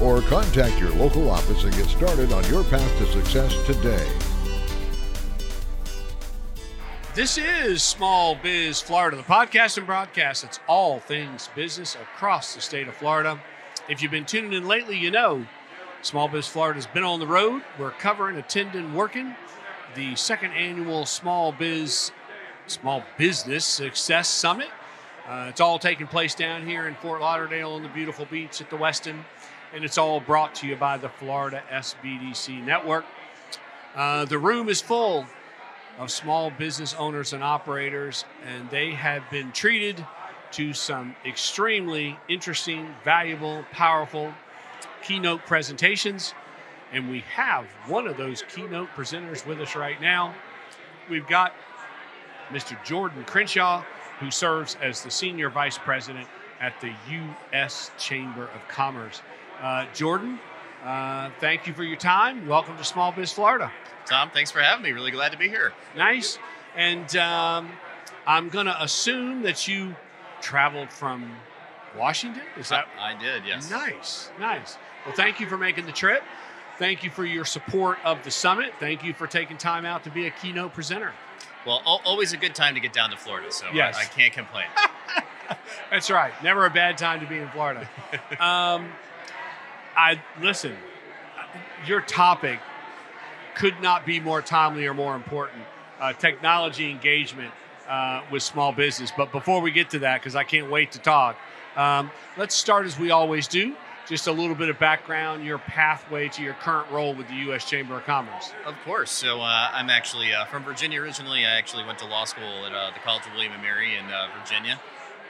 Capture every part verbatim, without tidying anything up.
or contact your local office and get started on your path to success today. This is Small Biz Florida, the podcast and broadcast that's all things business across the state of Florida. If you've been tuning in lately, you know Small Biz Florida has been on the road. We're covering, attending, working the second annual Small Biz, Small Business Success Summit. Uh, it's all taking place down here in Fort Lauderdale on the beautiful beach at the Westin. And it's all brought to you by the Florida S B D C Network. Uh, the room is full of small business owners and operators, and they have been treated to some extremely interesting, valuable, powerful keynote presentations. And we have one of those keynote presenters with us right now. We've got Mister Jordan Crenshaw, who serves as the Senior Vice President at the U S Chamber of Commerce. Uh, Jordan, uh, thank you for your time. Welcome to Small Biz Florida. Tom, thanks for having me. Really glad to be here. Nice. And um, I'm going to assume that you traveled from Washington. Is that? I, I did, yes. Nice, nice. Well, thank you for making the trip. Thank you for your support of the summit. Thank you for taking time out to be a keynote presenter. Well, always a good time to get down to Florida, so yes. I, I can't complain. That's right. Never a bad time to be in Florida. Um I listen, your topic could not be more timely or more important, uh, technology engagement uh, with small business. But before we get to that, because I can't wait to talk, um, let's start as we always do. Just a little bit of background, your pathway to your current role with the U S Chamber of Commerce. Of course. So uh, I'm actually uh, from Virginia originally. I actually went to law school at uh, the College of William and Mary in uh, Virginia,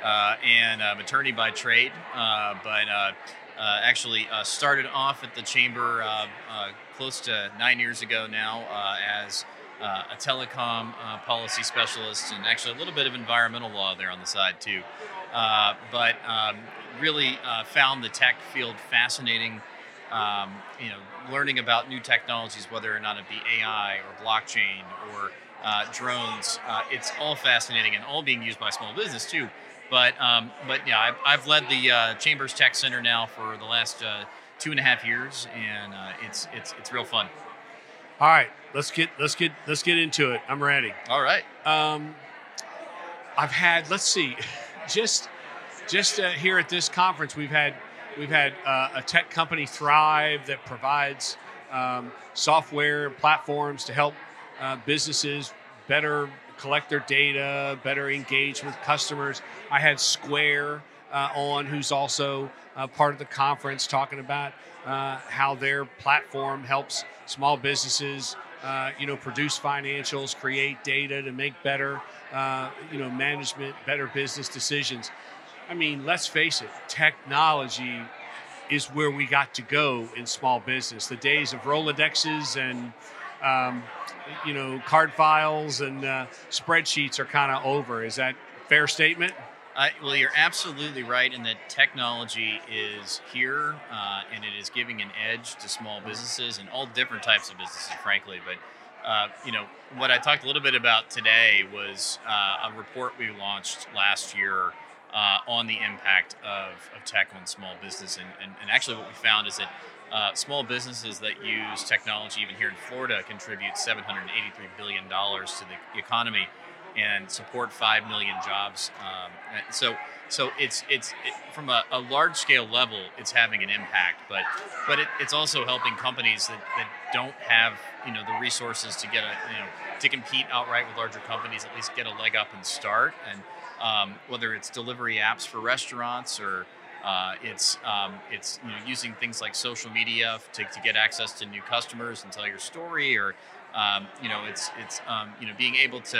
uh, and I'm an attorney by trade, uh, but uh, Uh, actually uh, started off at the Chamber uh, uh, close to nine years ago now uh, as uh, a telecom uh, policy specialist, and actually a little bit of environmental law there on the side too. Uh, but um, really uh, found the tech field fascinating, um, you know, learning about new technologies, whether or not it be A I or blockchain or uh, drones. Uh, it's all fascinating and all being used by small business too. But um, but yeah, I've, I've led the uh, Chamber's Tech Center now for the last uh, two and a half years, and uh, it's it's it's real fun. All right, let's get let's get let's get into it. I'm ready. All right. Um, I've had let's see, just just uh, here at this conference, we've had we've had uh, a tech company, Thrive, that provides um, software and platforms to help uh, businesses better collect their data, better engage with customers. I had Square uh, on, who's also uh, part of the conference, talking about uh, how their platform helps small businesses, uh, you know, produce financials, create data to make better, uh, you know, management, better business decisions. I mean, let's face it, technology is where we got to go in small business. The days of Rolodexes and Um, you know, card files and uh, spreadsheets are kind of over. Is that a fair statement? Uh, well, you're absolutely right in that technology is here, uh, and it is giving an edge to small businesses and all different types of businesses, frankly. But, uh, you know, what I talked a little bit about today was uh, a report we launched last year uh, on the impact of, of tech on small business. And, and, and actually what we found is that Uh, small businesses that use technology, even here in Florida, contribute seven hundred eighty-three billion dollars to the economy and support five million jobs. Um, so, so it's it's it, from a, a large scale level, it's having an impact. But, but it, it's also helping companies that, that don't have you know the resources to get a you know to compete outright with larger companies, at least get a leg up and start. And um, whether it's delivery apps for restaurants or Uh, it's um, it's you know, using things like social media to, to get access to new customers and tell your story, or um, you know it's it's um, you know being able to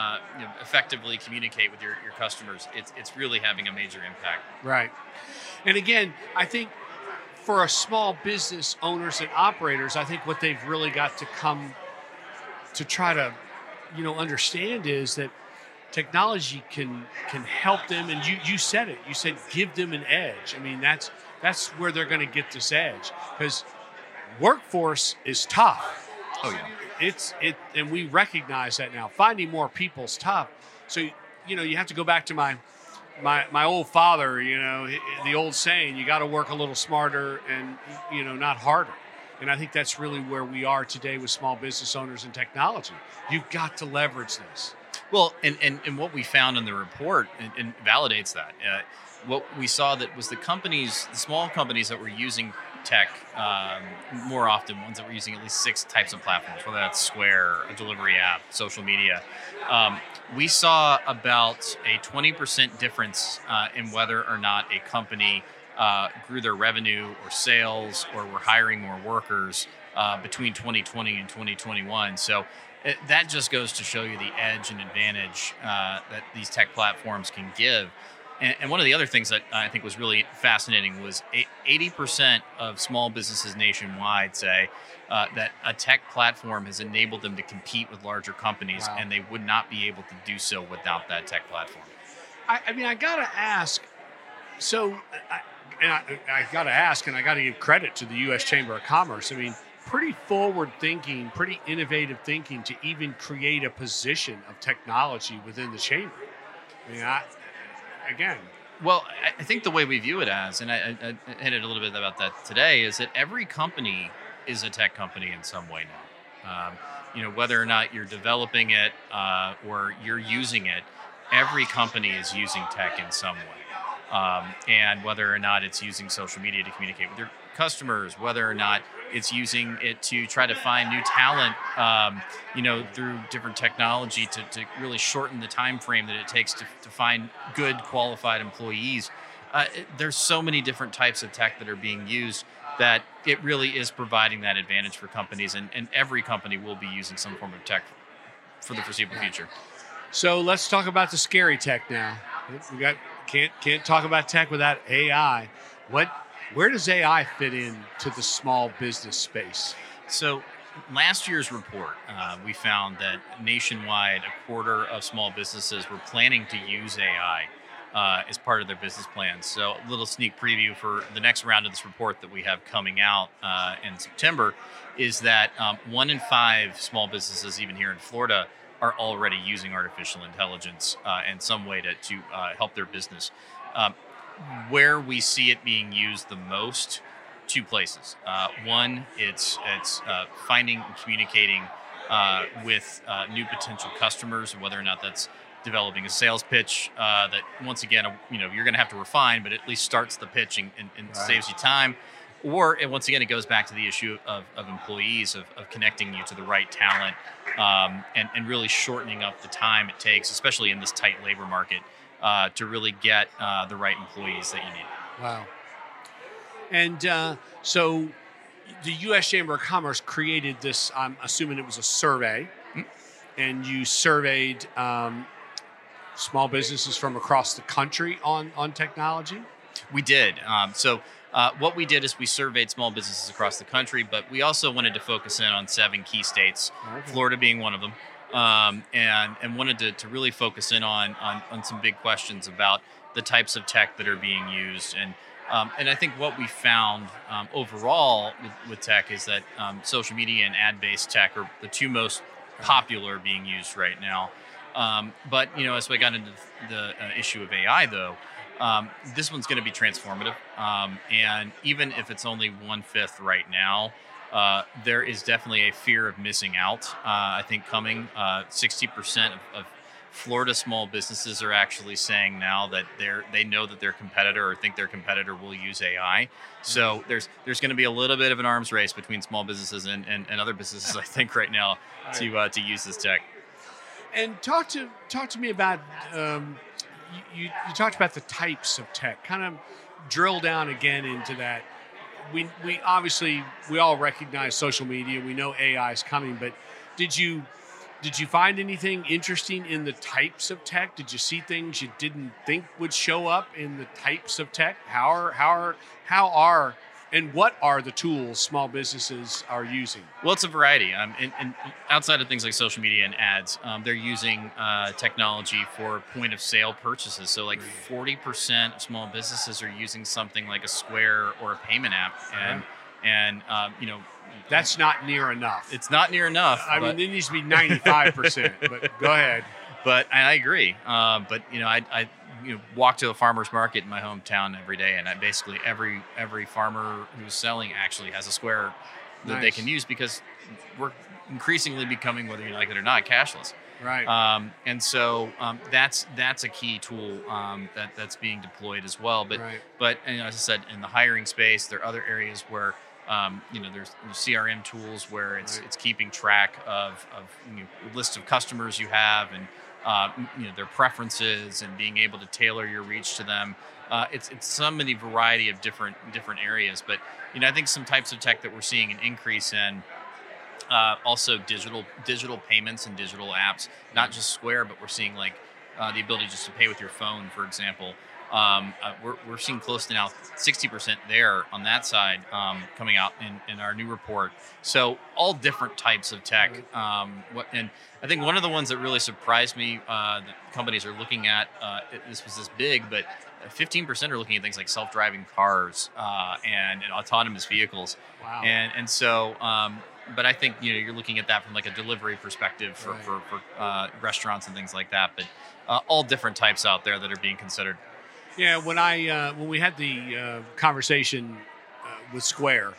uh, you know, effectively communicate with your, your customers. It's it's really having a major impact. Right, and again, I think for our small business owners and operators, I think what they've really got to come to try to, you know, understand is that technology can can help them. And you you said it. You said give them an edge. I mean, that's that's where they're going to get this edge, because workforce is tough. Oh yeah, it's it, and we recognize that now. Finding more people's tough. So you know, you have to go back to my. My my old father, you know, the old saying, you got to work a little smarter and, you know, not harder. And I think that's really where we are today with small business owners and technology. You've got to leverage this. Well, and, and, and what we found in the report and, and validates that. Uh, what we saw that was the companies, the small companies that were using tech um, more often, ones that were using at least six types of platforms, whether that's Square, a delivery app, social media. Um, we saw about a twenty percent difference uh, in whether or not a company uh, grew their revenue or sales or were hiring more workers uh, between twenty twenty and twenty twenty-one. So it, that just goes to show you the edge and advantage uh, that these tech platforms can give. And one of the other things that I think was really fascinating was eighty percent of small businesses nationwide say uh, that a tech platform has enabled them to compete with larger companies, wow. and they would not be able to do so without that tech platform. I, I mean, I got to ask, so I, and I, I got to ask, and I got to give credit to the U S Chamber of Commerce. I mean, pretty forward thinking, pretty innovative thinking to even create a position of technology within the chamber. I mean, I... Again, well, I think the way we view it as, and I, I hinted a little bit about that today, is that every company is a tech company in some way now. Um, you know, whether or not you're developing it uh, or you're using it, every company is using tech in some way. Um, and whether or not it's using social media to communicate with their customers, whether or not it's using it to try to find new talent, um, you know, through different technology to, to really shorten the time frame that it takes to, to find good, qualified employees. Uh, it, there's so many different types of tech that are being used that it really is providing that advantage for companies, and, and every company will be using some form of tech for the foreseeable future. So let's talk about the scary tech now. We got can't can't talk about tech without A I. What? Where does A I fit in to the small business space? So last year's report, uh, we found that nationwide, a quarter of small businesses were planning to use A I uh, as part of their business plans. So a little sneak preview for the next round of this report that we have coming out uh, in September is that um, one in five small businesses, even here in Florida, are already using artificial intelligence uh, in some way to, to uh, help their business. Um, Where we see it being used the most, two places. Uh, one, it's it's uh, finding and communicating uh, with uh, new potential customers, whether or not that's developing a sales pitch uh, that, once again, you know, you're going to have to refine, but at least starts the pitch and, and, and right. saves you time. Or, and once again, it goes back to the issue of, of employees, of, of connecting you to the right talent um, and, and really shortening up the time it takes, especially in this tight labor market, Uh, to really get uh, the right employees that you need. Wow. And uh, so the U S Chamber of Commerce created this, I'm assuming it was a survey, mm-hmm. and you surveyed um, small businesses from across the country on, on technology? We did. Um, so uh, what we did is we surveyed small businesses across the country, but we also wanted to focus in on seven key states, okay. Florida being one of them. Um, and, and wanted to, to really focus in on, on, on some big questions about the types of tech that are being used. And um, and I think what we found um, overall with, with tech is that um, social media and ad-based tech are the two most popular being used right now. Um, but, you know, as we got into the uh, issue of A I, though, um, this one's going to be transformative. Um, and even if it's only one-fifth right now, Uh, there is definitely a fear of missing out, uh, I think, coming. Uh, sixty percent of, of Florida small businesses are actually saying now that they're, they know that their competitor or think their competitor will use A I. So there's there's going to be a little bit of an arms race between small businesses and, and, and other businesses, I think, right now to uh, to use this tech. And talk to talk to me about, um, you, you talked about the types of tech. Kind of drill down again into that. We we obviously we all recognize social media. We know A I is coming, but did you did you find anything interesting in the types of tech? Did you see things you didn't think would show up in the types of tech? How are how are how are And what are the tools small businesses are using? Well, it's a variety. Um, and, and outside of things like social media and ads, um, they're using uh, technology for point of sale purchases. So like forty percent of small businesses are using something like a Square or a payment app. And, and um, you know, that's not near enough. It's not near enough. I but... mean, it needs to be ninety-five percent, but go ahead. But and I agree. Uh, but, you know, I, I, you know, walk to a farmer's market in my hometown every day, and I basically every every farmer who's selling actually has a Square that nice. They can use, because we're increasingly becoming, whether you like it or not, cashless. Right. Um, and so um, that's that's a key tool um, that that's being deployed as well. But right. but you know, as I said, in the hiring space, there are other areas where um, you know there's C R M tools where it's right. it's keeping track of of you know, lists of customers you have, and Uh, you know, their preferences, and being able to tailor your reach to them. Uh, it's it's so many variety of different different areas. But you know, I think some types of tech that we're seeing an increase in, uh, also digital digital payments and digital apps. Not just Square, but we're seeing like uh, the ability just to pay with your phone, for example. Um, uh, we're we're seeing close to now sixty percent there on that side um, coming out in, in our new report. So all different types of tech. Um, what, and I think one of the ones that really surprised me uh, that companies are looking at, uh, it, this was this big, but fifteen percent are looking at things like self-driving cars uh, and, and autonomous vehicles. Wow. And and so, um, but I think you know you're looking at that from like a delivery perspective for right. for, for uh, restaurants and things like that. But uh, all different types out there that are being considered. Yeah, when I uh, when we had the uh, conversation uh, with Square,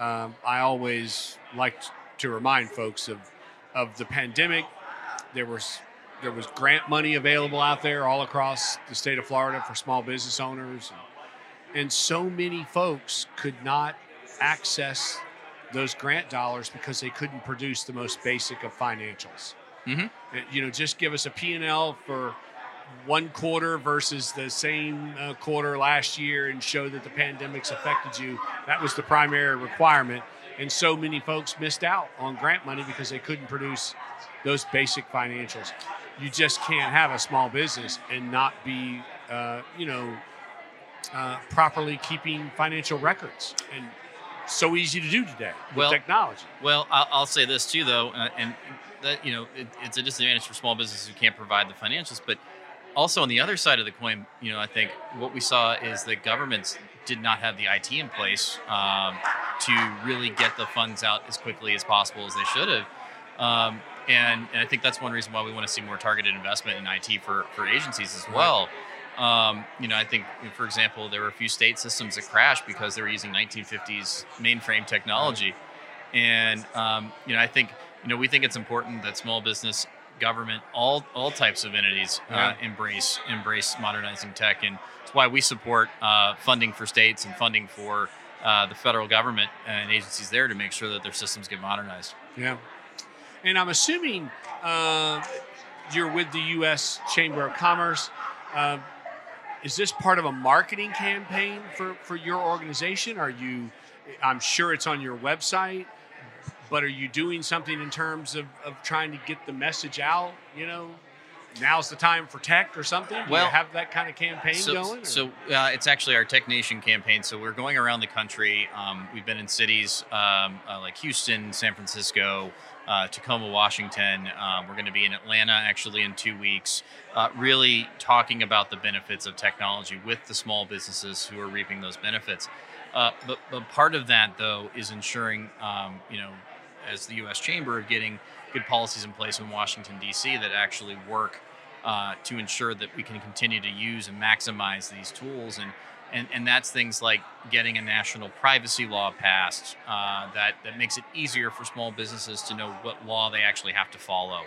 um, I always liked to remind folks of of the pandemic. There was there was grant money available out there all across the state of Florida for small business owners, and so many folks could not access those grant dollars because they couldn't produce the most basic of financials. Mm-hmm. You know, just give us a P and L for one quarter versus the same uh, quarter last year and show that the pandemic's affected you. That was the primary requirement. And so many folks missed out on grant money because they couldn't produce those basic financials. You just can't have a small business and not be, uh, you know, uh, properly keeping financial records. And so easy to do today with well, technology. Well, I'll, I'll say this too, though, uh, and that, you know, it, it's a disadvantage for small businesses who can't provide the financials, but also on the other side of the coin, you know, I think what we saw is that governments did not have the I T in place um, to really get the funds out as quickly as possible as they should have. Um, and, and I think that's one reason why we want to see more targeted investment in I T for, for agencies as well. Um, you know, I think, for example, there were a few state systems that crashed because they were using nineteen fifties mainframe technology. And, um, you know, I think, you know, we think it's important that small business government, all all types of entities uh, embrace embrace modernizing tech, and it's why we support uh, funding for states and funding for uh, the federal government and agencies there to make sure that their systems get modernized. Yeah, and I'm assuming uh, you're with the U S Chamber of Commerce. Uh, is this part of a marketing campaign for for your organization? Are you? I'm sure it's on your website. But are you doing something in terms of, of trying to get the message out, you know, now's the time for tech or something? Do well, you have that kind of campaign so, going? Or? So uh, it's actually our Tech Nation campaign. So we're going around the country. Um, we've been in cities um, uh, like Houston, San Francisco, uh, Tacoma, Washington. Um, we're going to be in Atlanta actually in two weeks, uh, really talking about the benefits of technology with the small businesses who are reaping those benefits. Uh, but, but part of that, though, is ensuring, um, you know, as the U S Chamber, of getting good policies in place in Washington, D C that actually work uh, to ensure that we can continue to use and maximize these tools. And and, and that's things like getting a national privacy law passed uh, that, that makes it easier for small businesses to know what law they actually have to follow.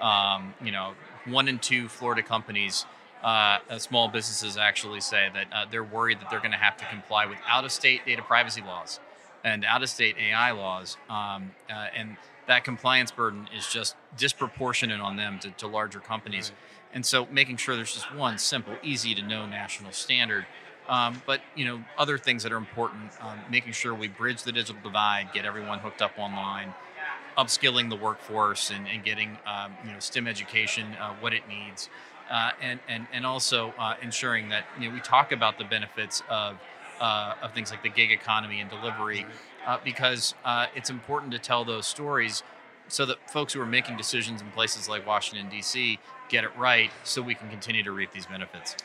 Um, you know, one in two Florida companies, uh, small businesses actually say that uh, they're worried that they're going to have to comply with out-of-state data privacy laws and out-of-state A I laws, um, uh, and that compliance burden is just disproportionate on them to, to larger companies. Right. And so making sure there's just one simple, easy-to-know national standard. Um, but, you know, other things that are important, um, making sure we bridge the digital divide, get everyone hooked up online, upskilling the workforce and, and getting, um, you know, STEM education, uh, what it needs, uh, and, and, and also uh, ensuring that, you know, we talk about the benefits of uh, of things like the gig economy and delivery, uh, because uh, it's important to tell those stories so that folks who are making decisions in places like Washington, D C get it right so we can continue to reap these benefits.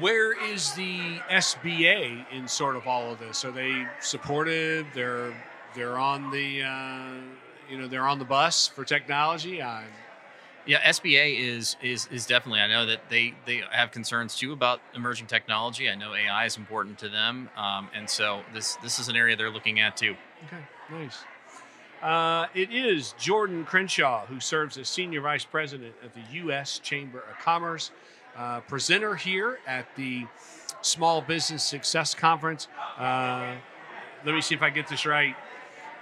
Where is the S B A in sort of all of this? Are they supportive? They're they're on the uh, you know they're on the bus for technology. I'm... Yeah, S B A is is is definitely. I know that they they have concerns too about emerging technology. I know A I is important to them, um, and so this this is an area they're looking at too. Okay, nice. Uh, it is Jordan Crenshaw, who serves as Senior Vice President of the U S Chamber of Commerce. Uh, presenter here at the Small Business Success Conference. Uh, let me see if I get this right.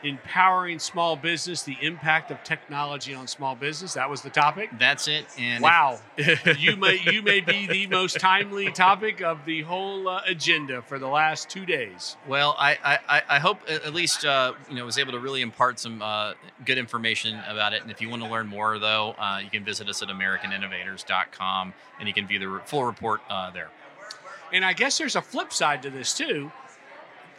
Empowering small business, the impact of technology on small business. That was the topic. That's it. And wow. you may you may be the most timely topic of the whole uh, agenda for the last two days. Well, I I, I hope at least uh, you know was able to really impart some uh, good information about it. And if you want to learn more, though, uh, you can visit us at American Innovators dot com, and you can view the re- full report uh, there. And I guess there's a flip side to this too.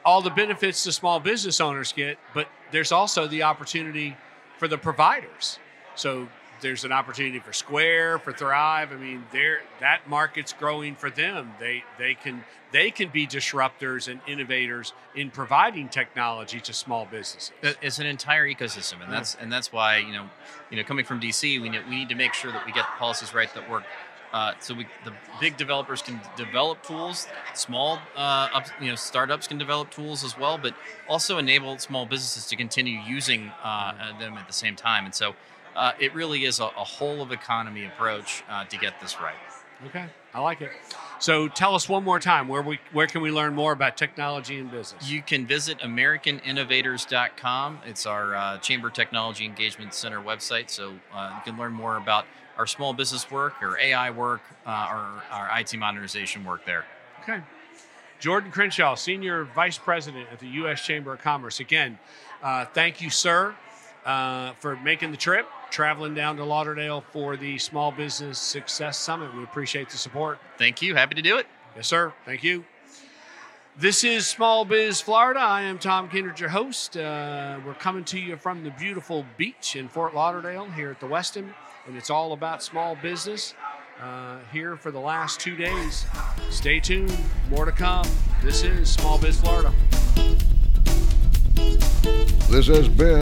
All the benefits the small business owners get, but there's also the opportunity for the providers. So there's an opportunity for Square, for Thrive. I mean, they're, that market's growing for them. They they can they can be disruptors and innovators in providing technology to small businesses. It's an entire ecosystem, and that's and that's why you know you know coming from D C, we need, we need to make sure that we get the policies right that work. Uh, so we, the big developers can develop tools, small uh, up, you know, startups can develop tools as well, but also enable small businesses to continue using uh, them at the same time. And so uh, it really is a, a whole of economy approach uh, to get this right. Okay, I like it. So tell us one more time, where we where can we learn more about technology and business? You can visit American Innovators dot com. It's our uh, Chamber Technology Engagement Center website, so uh, you can learn more about our small business work, our A I work, uh, our, our I T modernization work there. Okay. Jordan Crenshaw, Senior Vice President at the U S Chamber of Commerce. Again, uh, thank you, sir, uh, for making the trip, traveling down to Lauderdale for the Small Business Success Summit. We appreciate the support. Thank you. Happy to do it. Yes, sir. Thank you. This is Small Biz Florida. I am Tom Kindred, your host. Uh, we're coming to you from the beautiful beach in Fort Lauderdale here at the Westin. And it's all about small business uh, here for the last two days. Stay tuned, more to come. This is Small Biz Florida. This has been